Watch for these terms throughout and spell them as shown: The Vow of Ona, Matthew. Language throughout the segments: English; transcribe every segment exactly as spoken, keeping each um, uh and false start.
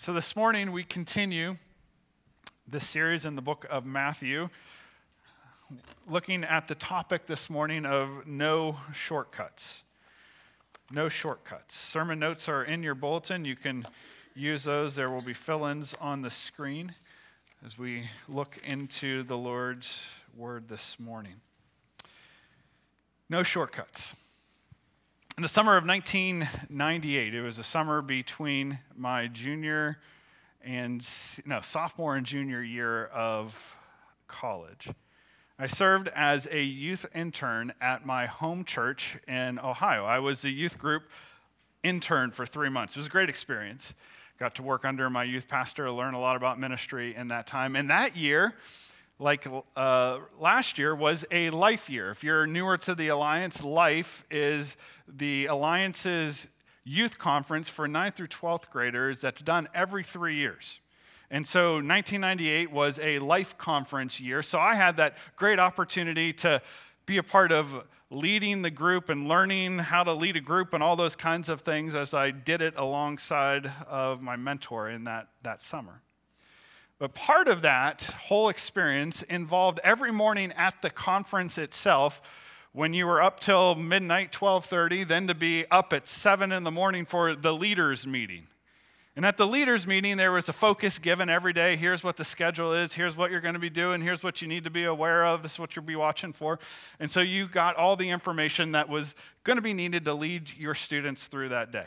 So this morning we continue this series in the book of Matthew, looking at the topic this morning of no shortcuts. No shortcuts. Sermon notes are in your bulletin. You can use those. There will be fill-ins on the screen as we look into the Lord's word this morning. No shortcuts. In the summer of nineteen ninety-eight, it was a summer between my junior and, no, sophomore and junior year of college. I served as a youth intern at my home church in Ohio. I was a youth group intern for three months. It was a great experience. Got to work under my youth pastor, learn a lot about ministry in that time. And that year, Like uh, last year, was a life year. If you're newer to the Alliance, life is the Alliance's youth conference for ninth through twelfth graders that's done every three years. And so nineteen ninety-eight was a life conference year. So I had that great opportunity to be a part of leading the group and learning how to lead a group and all those kinds of things as I did it alongside of my mentor in that, that summer. But part of that whole experience involved every morning at the conference itself, when you were up till midnight, twelve thirty, then to be up at seven in the morning for the leaders' meeting. And at the leaders' meeting, there was a focus given every day. Here's what the schedule is. Here's what you're going to be doing. Here's what you need to be aware of. This is what you'll be watching for. And so you got all the information that was going to be needed to lead your students through that day.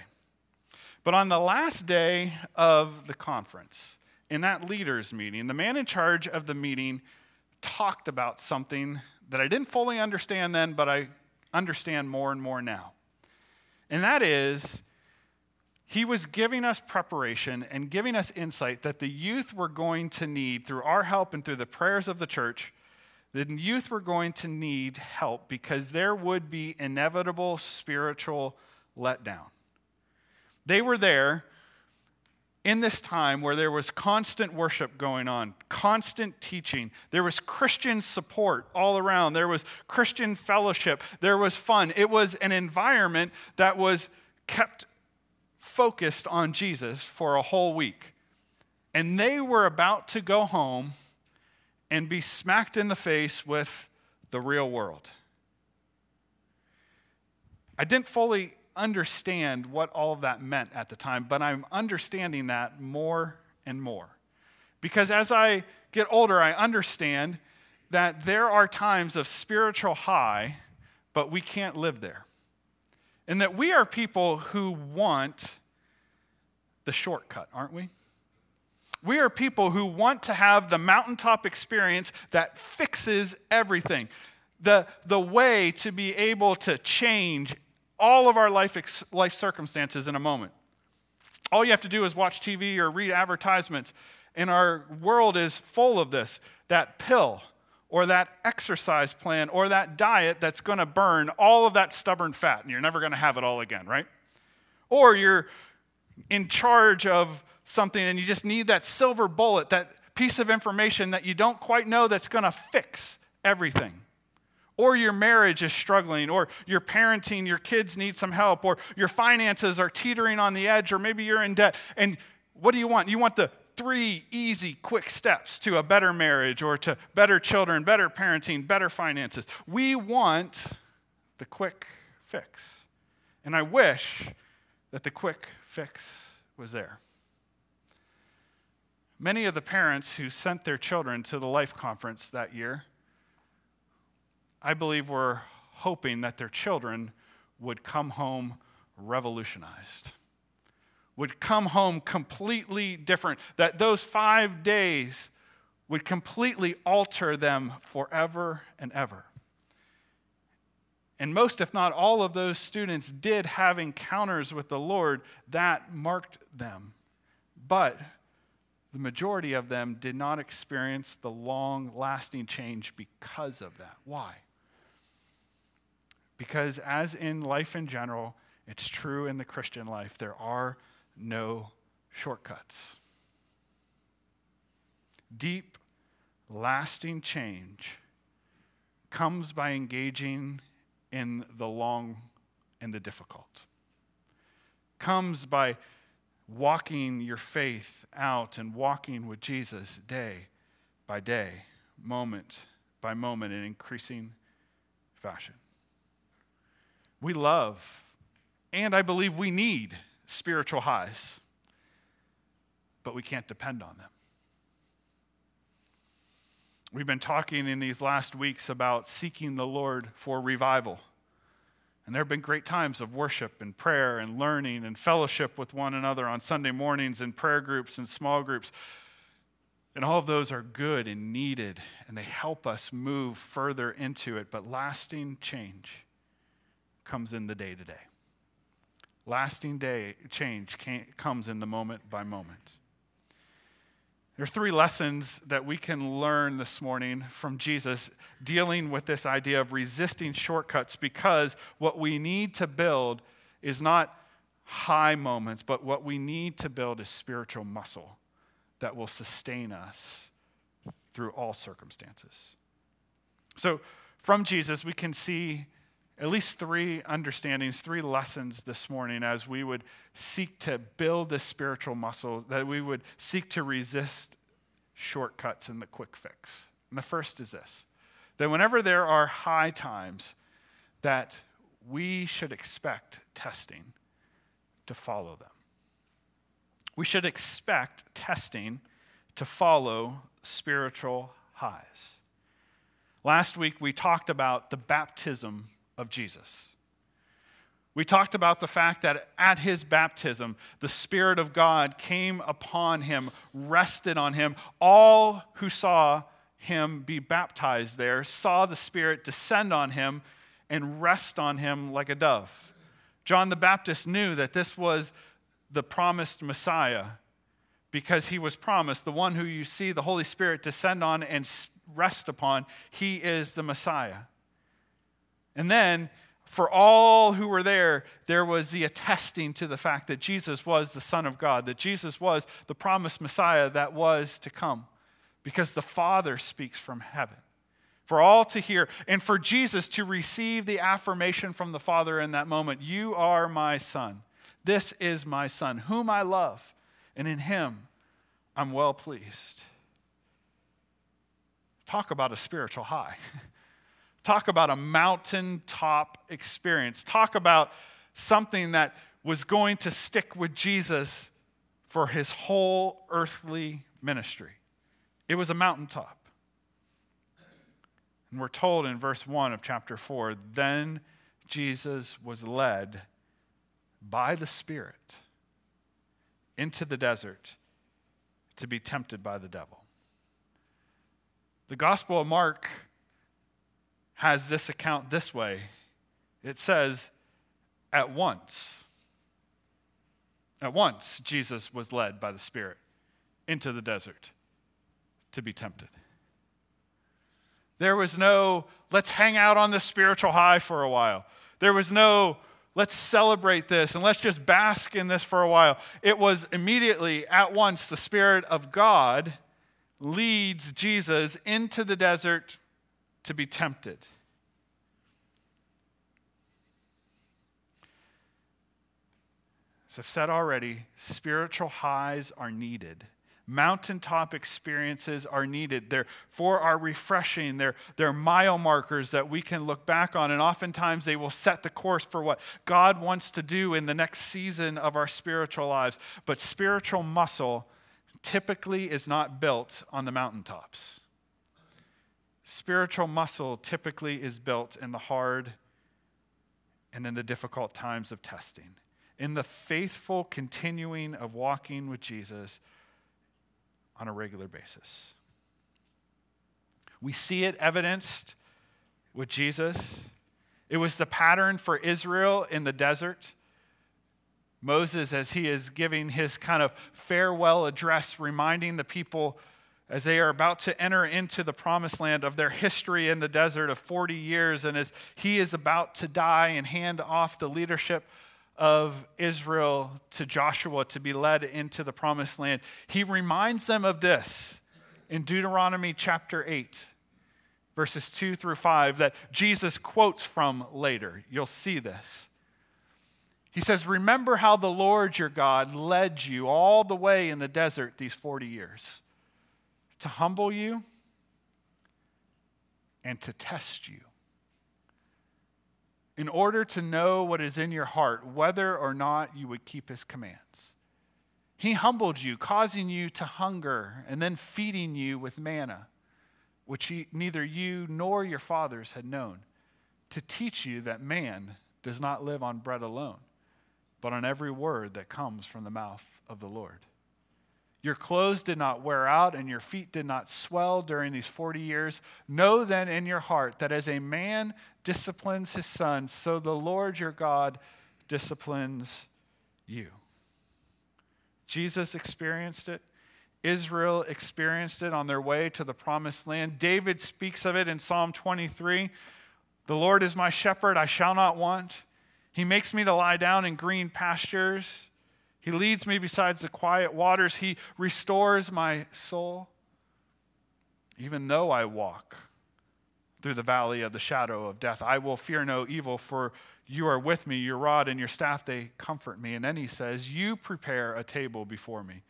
But on the last day of the conference, in that leaders' meeting, the man in charge of the meeting talked about something that I didn't fully understand then, but I understand more and more now. And that is, he was giving us preparation and giving us insight that the youth were going to need, through our help and through the prayers of the church, the youth were going to need help because there would be inevitable spiritual letdown. They were there in this time where there was constant worship going on, constant teaching, there was Christian support all around, there was Christian fellowship, there was fun. It was an environment that was kept focused on Jesus for a whole week. And they were about to go home and be smacked in the face with the real world. I didn't fully understand what all of that meant at the time, but I'm understanding that more and more. Because as I get older, I understand that there are times of spiritual high, but we can't live there. And that we are people who want the shortcut, aren't we? We are people who want to have the mountaintop experience that fixes everything. The, the way to be able to change all of our life ex- life circumstances in a moment. All you have to do is watch T V or read advertisements, and our world is full of this, that pill or that exercise plan or that diet that's going to burn all of that stubborn fat, and you're never going to have it all again, right? Or you're in charge of something, and you just need that silver bullet, that piece of information that you don't quite know that's going to fix everything. Or your marriage is struggling, or your parenting, your kids need some help, or your finances are teetering on the edge, or maybe you're in debt. And what do you want? You want the three easy, quick steps to a better marriage, or to better children, better parenting, better finances. We want the quick fix. And I wish that the quick fix was there. Many of the parents who sent their children to the Life Conference that year, I believe, were hoping that their children would come home revolutionized, would come home completely different, that those five days would completely alter them forever and ever. And most, if not all, of those students did have encounters with the Lord that marked them. But the majority of them did not experience the long-lasting change because of that. Why? Because as in life in general, it's true in the Christian life, there are no shortcuts. Deep, lasting change comes by engaging in the long and the difficult. Comes by walking your faith out and walking with Jesus day by day, moment by moment, in increasing fashion. We love, and I believe we need, spiritual highs, but we can't depend on them. We've been talking in these last weeks about seeking the Lord for revival. And there have been great times of worship and prayer and learning and fellowship with one another on Sunday mornings in prayer groups and small groups. And all of those are good and needed, and they help us move further into it. But lasting change comes in the day-to-day. Lasting day change comes in the moment by moment. There are three lessons that we can learn this morning from Jesus dealing with this idea of resisting shortcuts, because what we need to build is not high moments, but what we need to build is spiritual muscle that will sustain us through all circumstances. So from Jesus, we can see at least three understandings, three lessons this morning as we would seek to build this spiritual muscle, that we would seek to resist shortcuts and the quick fix. And the first is this, that whenever there are high times, that we should expect testing to follow them. We should expect testing to follow spiritual highs. Last week, we talked about the baptism of Jesus. We talked about the fact that at his baptism, the Spirit of God came upon him, rested on him. All who saw him be baptized there saw the Spirit descend on him and rest on him like a dove. John the Baptist knew that this was the promised Messiah, because he was promised, the one who you see the Holy Spirit descend on and rest upon, he is the Messiah. And then, for all who were there, there was the attesting to the fact that Jesus was the Son of God, that Jesus was the promised Messiah that was to come, because the Father speaks from heaven for all to hear, and for Jesus to receive the affirmation from the Father in that moment, "You are my Son. This is my Son, whom I love, and in him I'm well pleased." Talk about a spiritual high. Talk about a mountaintop experience. Talk about something that was going to stick with Jesus for his whole earthly ministry. It was a mountaintop. And we're told in verse one of chapter four, "Then Jesus was led by the Spirit into the desert to be tempted by the devil." The Gospel of Mark has this account this way. It says, at once, at once Jesus was led by the Spirit into the desert to be tempted. There was no, let's hang out on the spiritual high for a while. There was no, let's celebrate this and let's just bask in this for a while. It was immediately, at once, the Spirit of God leads Jesus into the desert to be tempted. As I've said already, spiritual highs are needed. Mountaintop experiences are needed. They're for our refreshing. They're, they're mile markers that we can look back on, and oftentimes they will set the course for what God wants to do in the next season of our spiritual lives. But spiritual muscle typically is not built on the mountaintops. Spiritual muscle typically is built in the hard and in the difficult times of testing, in the faithful continuing of walking with Jesus on a regular basis. We see it evidenced with Jesus. It was the pattern for Israel in the desert. Moses, as he is giving his kind of farewell address, reminding the people as they are about to enter into the promised land of their history in the desert of forty years, and as he is about to die and hand off the leadership of Israel to Joshua to be led into the promised land, he reminds them of this in Deuteronomy chapter eight, verses two through five, that Jesus quotes from later. You'll see this. He says, remember how the Lord your God led you all the way in the desert these forty years to humble you and to test you in order to know what is in your heart, whether or not you would keep his commands. He humbled you, causing you to hunger and then feeding you with manna, which he, neither you nor your fathers had known, to teach you that man does not live on bread alone, but on every word that comes from the mouth of the Lord. Your clothes did not wear out and your feet did not swell during these forty years. Know then in your heart that as a man disciplines his son, so the Lord your God disciplines you. Jesus experienced it. Israel experienced it on their way to the promised land. David speaks of it in Psalm twenty-three. The Lord is my shepherd, I shall not want. He makes me to lie down in green pastures. He leads me beside the quiet waters. He restores my soul. Even though I walk through the valley of the shadow of death, I will fear no evil, for you are with me. Your rod and your staff, they comfort me. And then he says, you prepare a table before me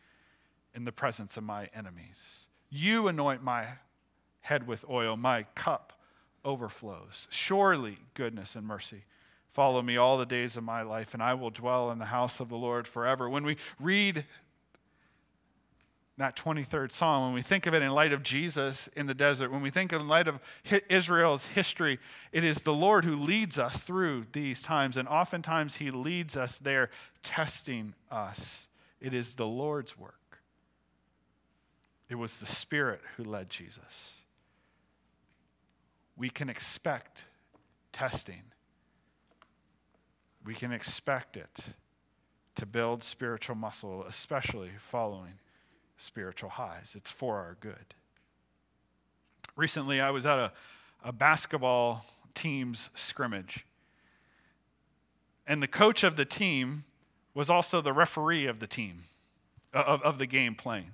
in the presence of my enemies. You anoint my head with oil. My cup overflows. Surely goodness and mercy follow me all the days of my life, and I will dwell in the house of the Lord forever. When we read that twenty-third Psalm, when we think of it in light of Jesus in the desert, when we think in light of Israel's history, it is the Lord who leads us through these times, and oftentimes he leads us there testing us. It is the Lord's work. It was the Spirit who led Jesus. We can expect testing. We can expect it to build spiritual muscle, especially following spiritual highs. It's for our good. Recently, I was at a, a basketball team's scrimmage, and the coach of the team was also the referee of the team, of, of the game playing.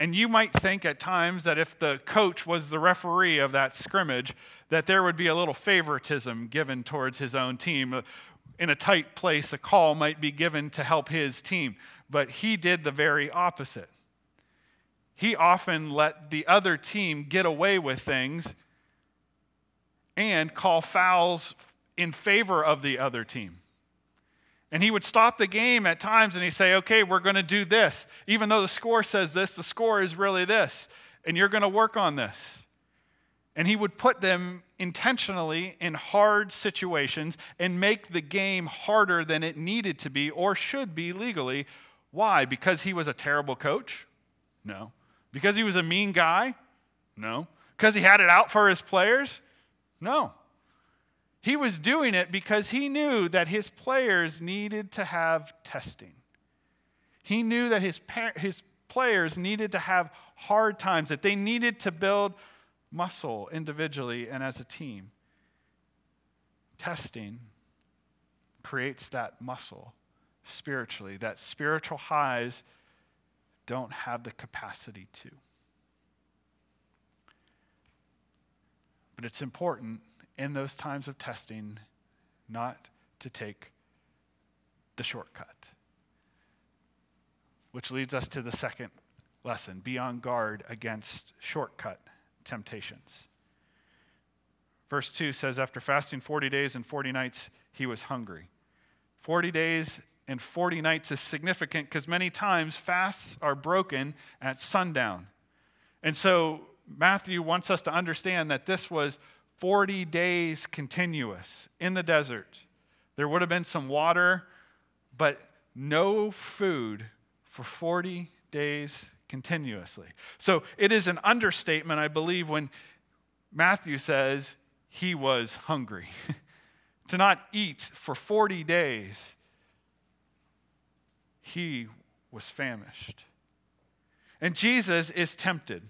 And you might think at times that if the coach was the referee of that scrimmage, that there would be a little favoritism given towards his own team. In a tight place, a call might be given to help his team. But he did the very opposite. He often let the other team get away with things and call fouls in favor of the other team. And he would stop the game at times and he'd say, okay, we're going to do this. Even though the score says this, the score is really this. And you're going to work on this. And he would put them intentionally in hard situations and make the game harder than it needed to be or should be legally. Why? Because he was a terrible coach? No. Because he was a mean guy? No. Because he had it out for his players? No. He was doing it because he knew that his players needed to have testing. He knew that his par- his players needed to have hard times, that they needed to build muscle individually and as a team. Testing creates that muscle spiritually, that spiritual highs don't have the capacity to. But it's important in those times of testing, not to take the shortcut. Which leads us to the second lesson. Be on guard against shortcut temptations. Verse two says, after fasting forty days and forty nights, he was hungry. forty days and forty nights is significant because many times fasts are broken at sundown. And so Matthew wants us to understand that this was forty days continuous in the desert. There would have been some water, but no food for forty days continuously. So it is an understatement, I believe, when Matthew says he was hungry. To not eat for forty days, he was famished. And Jesus is tempted.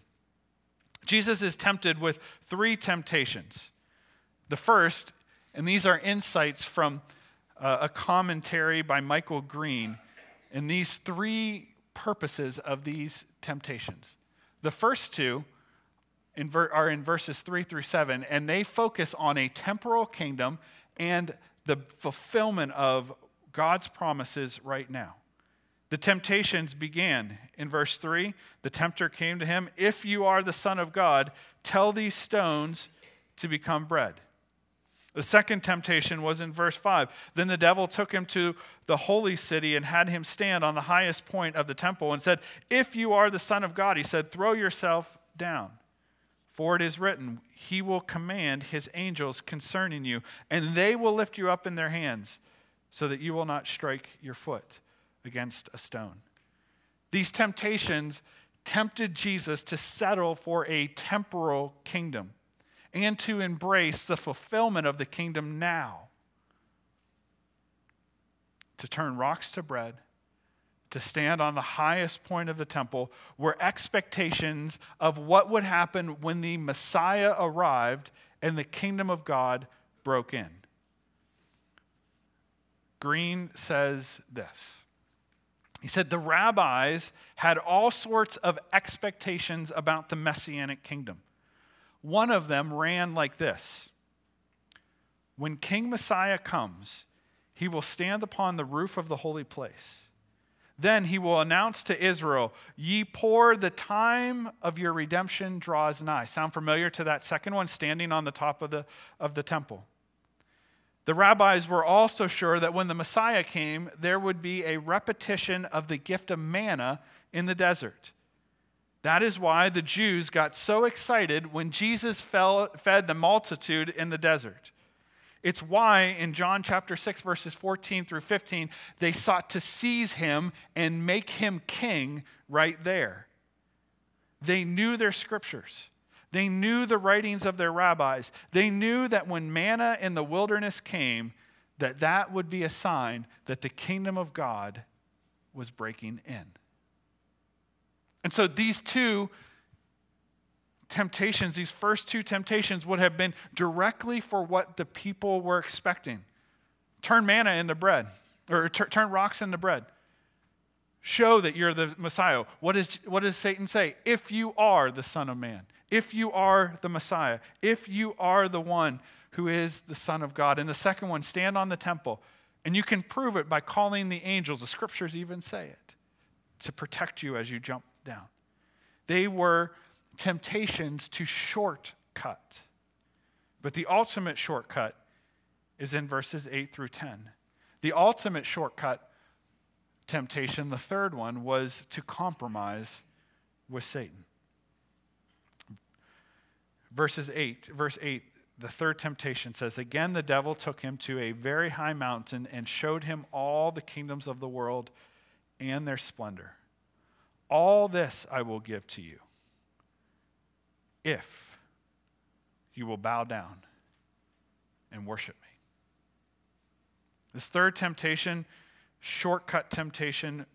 Jesus is tempted with three temptations. The first, and these are insights from a commentary by Michael Green, and these three purposes of these temptations. The first two are in verses three through seven, and they focus on a temporal kingdom and the fulfillment of God's promises right now. The temptations began in verse three. The tempter came to him, "If you are the Son of God, tell these stones to become bread." The second temptation was in verse five. Then the devil took him to the holy city and had him stand on the highest point of the temple and said, "If you are the Son of God," he said, "throw yourself down. For it is written, he will command his angels concerning you, and they will lift you up in their hands so that you will not strike your foot against a stone." These temptations tempted Jesus to settle for a temporal kingdom and to embrace the fulfillment of the kingdom now. To turn rocks to bread, to stand on the highest point of the temple were expectations of what would happen when the Messiah arrived and the kingdom of God broke in. Green says this. He said the rabbis had all sorts of expectations about the Messianic kingdom. One of them ran like this. When King Messiah comes, he will stand upon the roof of the holy place. Then he will announce to Israel, "Ye poor, the time of your redemption draws nigh." Sound familiar to that second one, standing on the top of the, of the temple? The rabbis were also sure that when the Messiah came, there would be a repetition of the gift of manna in the desert. That is why the Jews got so excited when Jesus fell, fed the multitude in the desert. It's why in John chapter six, verses fourteen through fifteen, they sought to seize him and make him king right there. They knew their scriptures. They knew the writings of their rabbis. They knew that when manna in the wilderness came, that that would be a sign that the kingdom of God was breaking in. And so these two temptations, these first two temptations would have been directly for what the people were expecting. Turn manna into bread, or t- turn rocks into bread. Show that you're the Messiah. What, is, what does Satan say? If you are the Son of Man, if you are the Messiah, if you are the one who is the Son of God. And the second one, stand on the temple. And you can prove it by calling the angels. The scriptures even say it, to protect you as you jump down. They were temptations to shortcut. But the ultimate shortcut is in verses eight through ten. The ultimate shortcut temptation, the third one, was to compromise with Satan. Verses eight, verse eight, the third temptation says, "Again the devil took him to a very high mountain and showed him all the kingdoms of the world and their splendor. All this I will give to you, if you will bow down and worship me." This third temptation, shortcut temptation,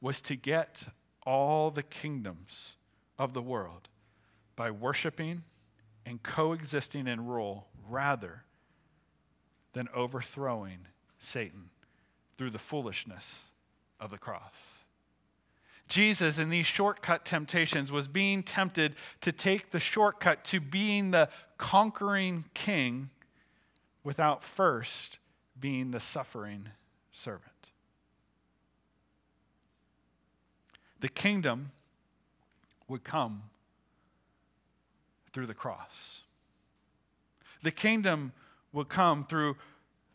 was to get all the kingdoms of the world by worshiping and coexisting in rule rather than overthrowing Satan through the foolishness of the cross. Jesus, in these shortcut temptations, was being tempted to take the shortcut to being the conquering king without first being the suffering servant. The kingdom would come through the cross. The kingdom would come through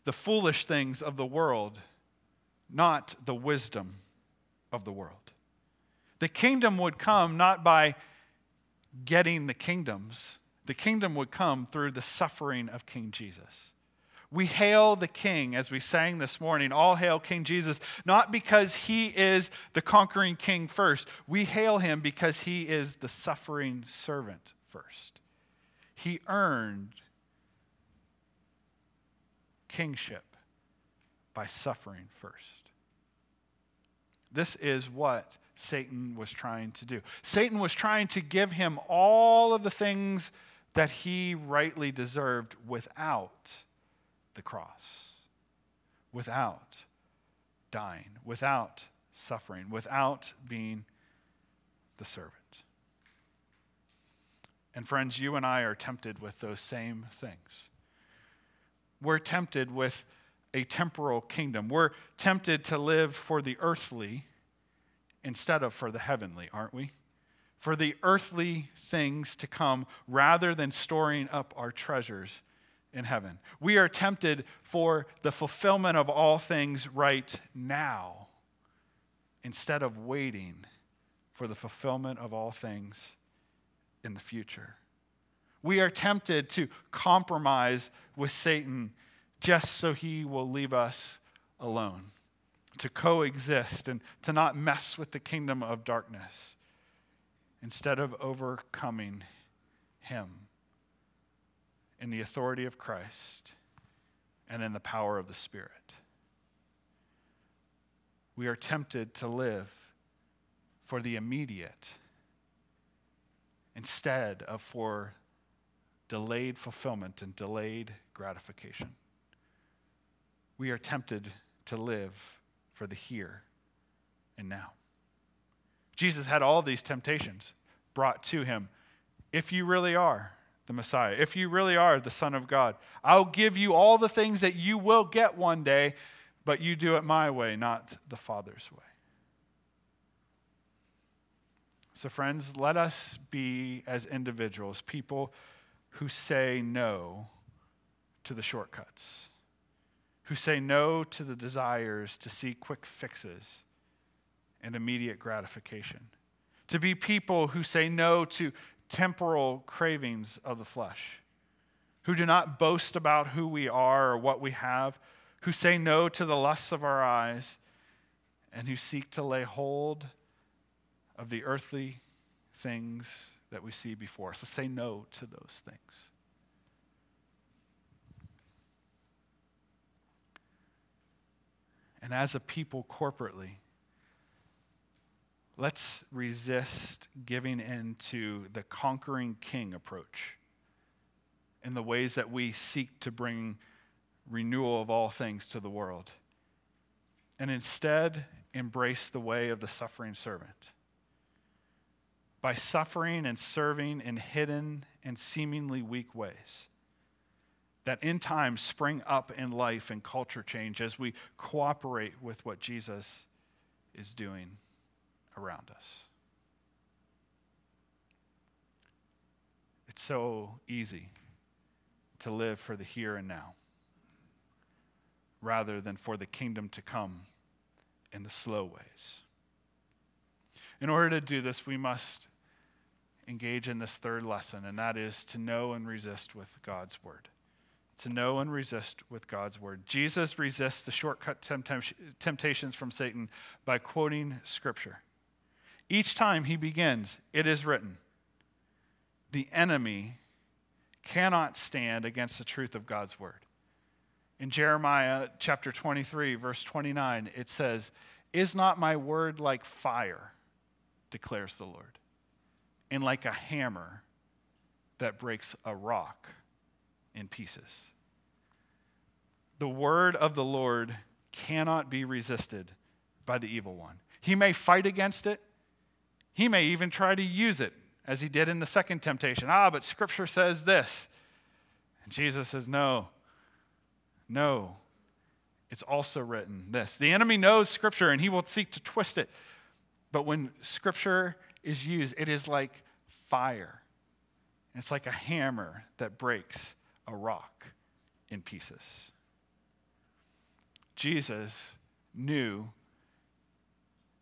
the foolish things of the world, not the wisdom of the world. The kingdom would come not by getting the kingdoms. The kingdom would come through the suffering of King Jesus. We hail the King, as we sang this morning, all hail King Jesus, not because he is the conquering king first. We hail him because he is the suffering servant first. He earned kingship by suffering first. This is what Satan was trying to do. Satan was trying to give him all of the things that he rightly deserved without the cross, without dying, without suffering, without being the servant. And friends, you and I are tempted with those same things. We're tempted with a temporal kingdom. We're tempted to live for the earthly instead of for the heavenly, aren't we? For the earthly things to come rather than storing up our treasures in heaven. We are tempted for the fulfillment of all things right now instead of waiting for the fulfillment of all things in the future. We are tempted to compromise with Satan just so he will leave us alone, to coexist and to not mess with the kingdom of darkness instead of overcoming him in the authority of Christ and in the power of the Spirit. We are tempted to live for the immediate instead of for delayed fulfillment and delayed gratification. We are tempted to live for the here and now. Jesus had all these temptations brought to him. If you really are the Messiah, if you really are the Son of God, I'll give you all the things that you will get one day, but you do it my way, not the Father's way. So friends, let us be as individuals, people who say no to the shortcuts, who say no to the desires to see quick fixes and immediate gratification, to be people who say no to temporal cravings of the flesh, who do not boast about who we are or what we have, who say no to the lusts of our eyes, and who seek to lay hold of the earthly things that we see before us. Let's say no to those things. And as a people corporately, let's resist giving in to the conquering king approach in the ways that we seek to bring renewal of all things to the world, and instead embrace the way of the suffering servant. By suffering and serving in hidden and seemingly weak ways that in time spring up in life and culture change as we cooperate with what Jesus is doing around us. It's so easy to live for the here and now rather than for the kingdom to come in the slow ways. In order to do this, we must engage in this third lesson, and that is to know and resist with God's word. To know and resist with God's word. Jesus resists the shortcut temptations from Satan by quoting Scripture. Each time he begins, "It is written," the enemy cannot stand against the truth of God's word. In Jeremiah chapter twenty-three, verse twenty-nine, it says, "Is not my word like fire, declares the Lord, and like a hammer that breaks a rock in pieces?" The word of the Lord cannot be resisted by the evil one. He may fight against it. He may even try to use it, as he did in the second temptation. Ah, but Scripture says this. And Jesus says, no, no. It's also written this. The enemy knows Scripture, and he will seek to twist it. But when Scripture is used, it is like fire. And it's like a hammer that breaks a rock in pieces. Jesus knew,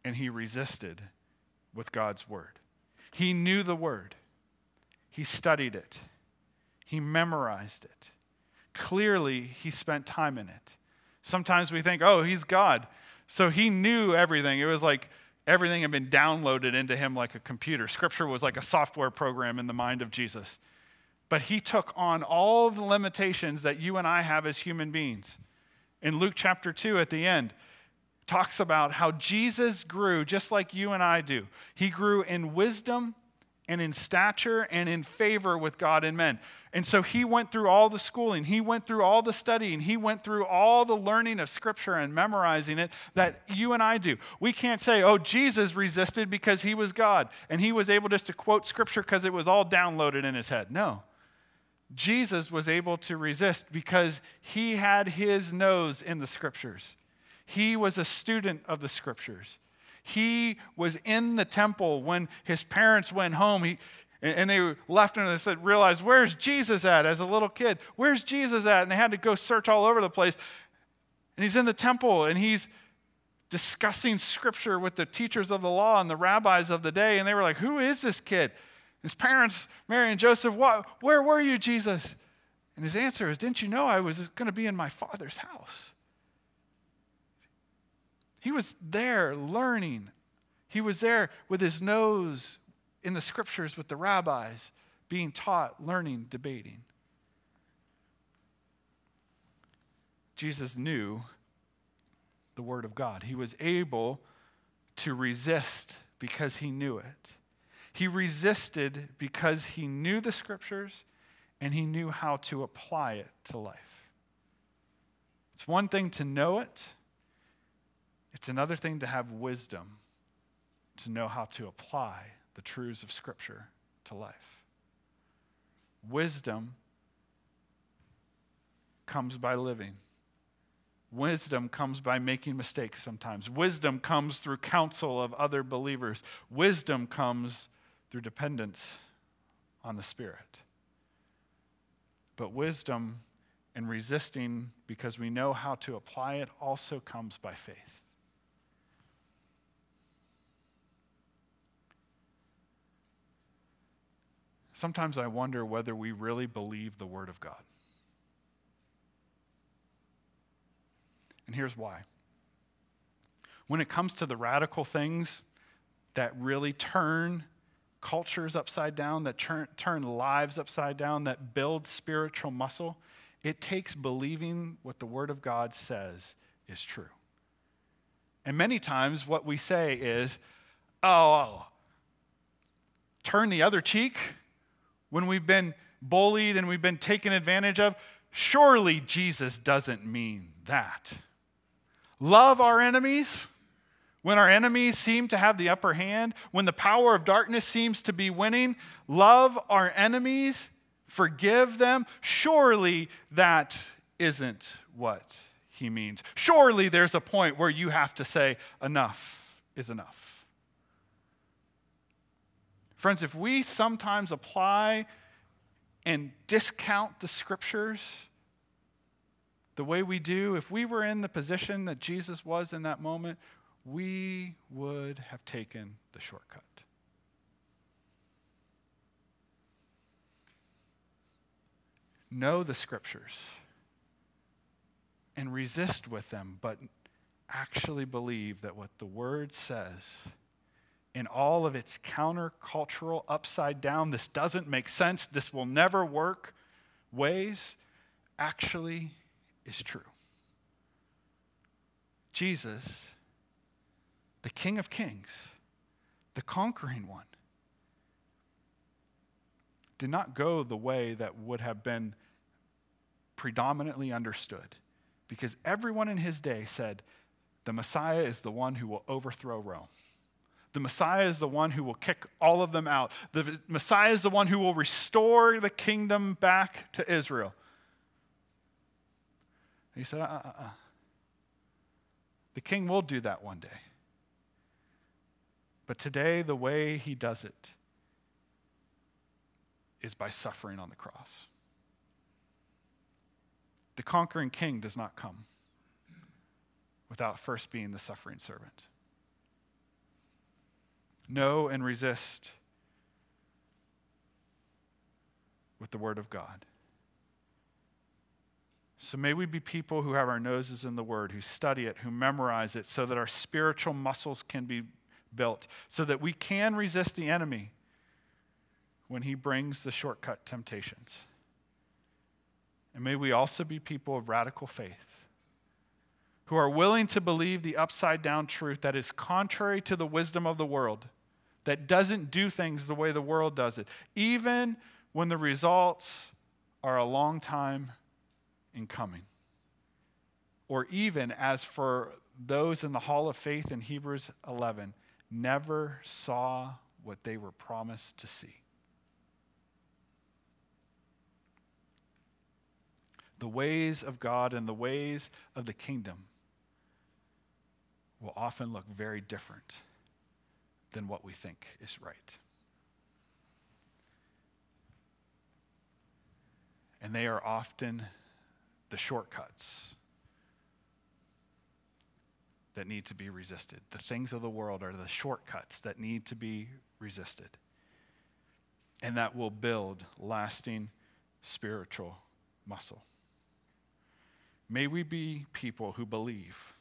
and he resisted with God's word. He knew the word. He studied it. He memorized it. Clearly, he spent time in it. Sometimes we think, oh, he's God, so he knew everything. It was like everything had been downloaded into him like a computer. Scripture was like a software program in the mind of Jesus. But he took on all the limitations that you and I have as human beings. In Luke chapter two at the end, talks about how Jesus grew just like you and I do. He grew in wisdom and in stature and in favor with God and men. And so he went through all the schooling. He went through all the studying. He went through all the learning of Scripture and memorizing it that you and I do. We can't say, oh, Jesus resisted because he was God, and he was able just to quote Scripture because it was all downloaded in his head. No. Jesus was able to resist because he had his nose in the scriptures. He was a student of the scriptures. He was in the temple when his parents went home. He, and they left him and they said, realized, where's Jesus at as a little kid? Where's Jesus at? And they had to go search all over the place. And he's in the temple and he's discussing scripture with the teachers of the law and the rabbis of the day. And they were like, who is this kid? His parents, Mary and Joseph, what, where were you, Jesus? And his answer is, didn't you know I was going to be in my Father's house? He was there learning. He was there with his nose in the scriptures with the rabbis, being taught, learning, debating. Jesus knew the word of God. He was able to resist because he knew it. He resisted because he knew the scriptures and he knew how to apply it to life. It's one thing to know it. It's another thing to have wisdom, to know how to apply the truths of scripture to life. Wisdom comes by living. Wisdom comes by making mistakes sometimes. Wisdom comes through counsel of other believers. Wisdom comes through dependence on the Spirit. But wisdom and resisting because we know how to apply it also comes by faith. Sometimes I wonder whether we really believe the Word of God. And here's why. When it comes to the radical things that really turn cultures upside down, that turn, turn lives upside down, that build spiritual muscle, it takes believing what the Word of God says is true. And many times what we say is, oh, turn the other cheek. When we've been bullied and we've been taken advantage of, surely Jesus doesn't mean that. Love our enemies. When our enemies seem to have the upper hand, when the power of darkness seems to be winning, love our enemies, forgive them. Surely that isn't what he means. Surely there's a point where you have to say enough is enough. Friends, if we sometimes apply and discount the scriptures the way we do, if we were in the position that Jesus was in that moment, we would have taken the shortcut. Know the scriptures and resist with them, but actually believe that what the Word says in all of its countercultural, upside down, this doesn't make sense, this will never work ways, actually is true. Jesus, the King of Kings, the conquering one, did not go the way that would have been predominantly understood, because everyone in his day said, the Messiah is the one who will overthrow Rome. The Messiah is the one who will kick all of them out. The Messiah is the one who will restore the kingdom back to Israel. And he said, uh, uh, uh. The king will do that one day. But today, the way he does it is by suffering on the cross. The conquering king does not come without first being the suffering servant. Know and resist with the Word of God. So may we be people who have our noses in the Word, who study it, who memorize it, so that our spiritual muscles can be built, so that we can resist the enemy when he brings the shortcut temptations. And may we also be people of radical faith, who are willing to believe the upside-down truth that is contrary to the wisdom of the world, that doesn't do things the way the world does it, even when the results are a long time in coming. Or even as for those in the hall of faith in Hebrews eleven, never saw what they were promised to see. the ways of God and the ways of the kingdom will often look very different than what we think is right. And they are often the shortcuts that need to be resisted. The things of the world are the shortcuts that need to be resisted. And that will build lasting spiritual muscle. May we be people who believe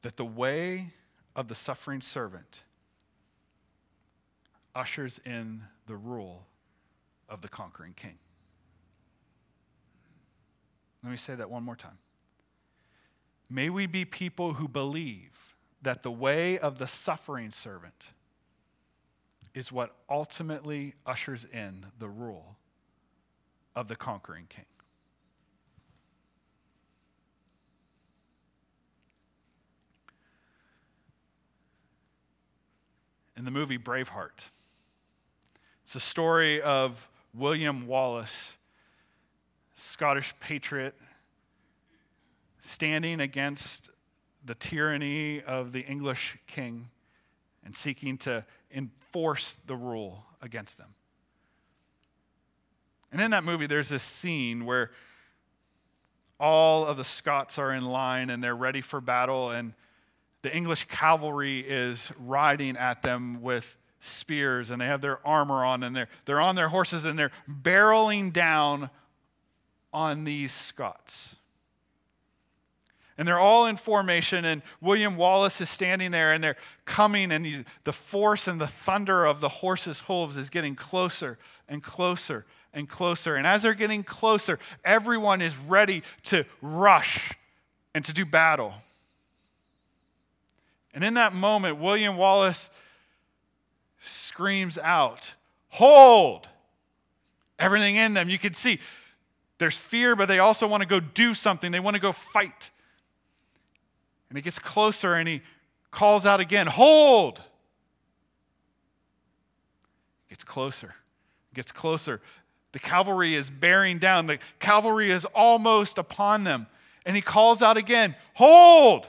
that the way of the suffering servant ushers in the rule of the conquering king. Let me say that one more time. May we be people who believe that the way of the suffering servant is what ultimately ushers in the rule of the conquering king. In the movie Braveheart, it's the story of William Wallace, Scottish patriot, standing against the tyranny of the English king and seeking to enforce the rule against them. And in that movie, there's this scene where all of the Scots are in line and they're ready for battle, and the English cavalry is riding at them with spears, and they have their armor on, and they're, they're on their horses, and they're barreling down on these Scots. And they're all in formation, and William Wallace is standing there, and they're coming, and you, the force and the thunder of the horses' hooves is getting closer and closer and closer. And as they're getting closer, everyone is ready to rush and to do battle. And in that moment, William Wallace screams out, "Hold!" Everything in them, you could see, there's fear, but they also want to go do something. They want to go fight. And he gets closer and he calls out again, "Hold!" Gets closer, gets closer. The cavalry is bearing down. The cavalry is almost upon them. And he calls out again, "Hold!"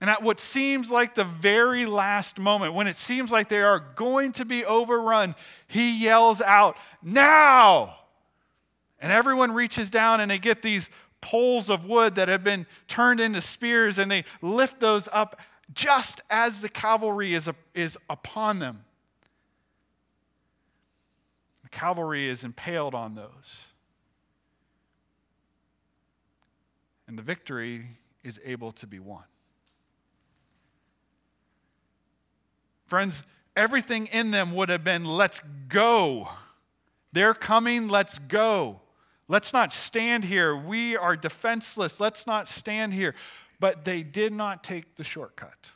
And at what seems like the very last moment, when it seems like they are going to be overrun, he yells out, "Now!" And everyone reaches down and they get these poles of wood that have been turned into spears, and they lift those up just as the cavalry is, is upon them. The cavalry is impaled on those. And the victory is able to be won. Friends, everything in them would have been, "Let's go. They're coming, let's go. Let's not stand here. We are defenseless. Let's not stand here." But they did not take the shortcut.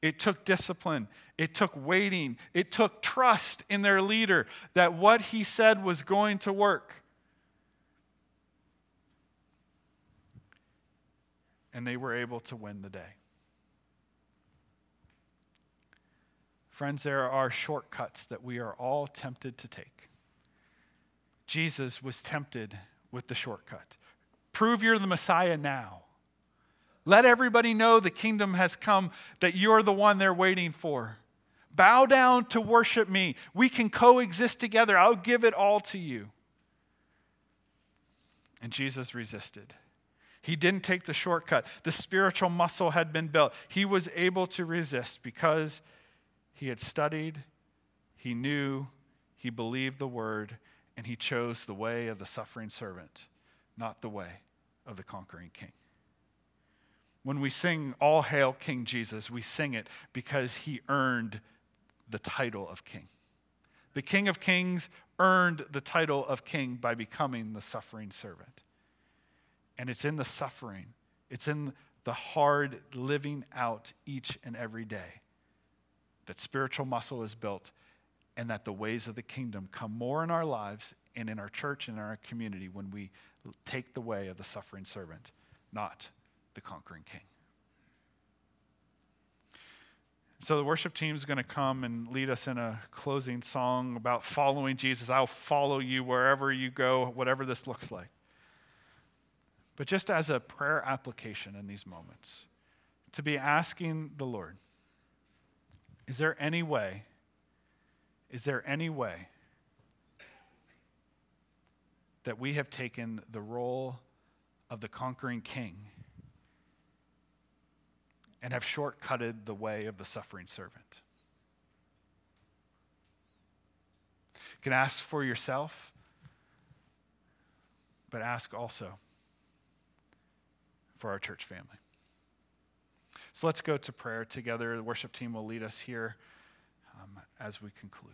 It took discipline. It took waiting. It took trust in their leader that what he said was going to work. And they were able to win the day. Friends, there are shortcuts that we are all tempted to take. Jesus was tempted with the shortcut. Prove you're the Messiah now. Let everybody know the kingdom has come, that you're the one they're waiting for. Bow down to worship me. We can coexist together. I'll give it all to you. And Jesus resisted. He didn't take the shortcut. The spiritual muscle had been built. He was able to resist because he had studied, he knew, he believed the word, and he chose the way of the suffering servant, not the way of the conquering king. When we sing "All Hail King Jesus," we sing it because he earned the title of king. The King of Kings earned the title of king by becoming the suffering servant. And it's in the suffering, it's in the hard living out each and every day that spiritual muscle is built, and that the ways of the kingdom come more in our lives and in our church and in our community when we take the way of the suffering servant, not the conquering king. So the worship team's going to come and lead us in a closing song about following Jesus. I'll follow you wherever you go, whatever this looks like. But just as a prayer application in these moments, to be asking the Lord, is there any way, is there any way that we have taken the role of the conquering king and have shortcutted the way of the suffering servant? You can ask for yourself, but ask also for our church family. So let's go to prayer together. The worship team will lead us here um, as we conclude.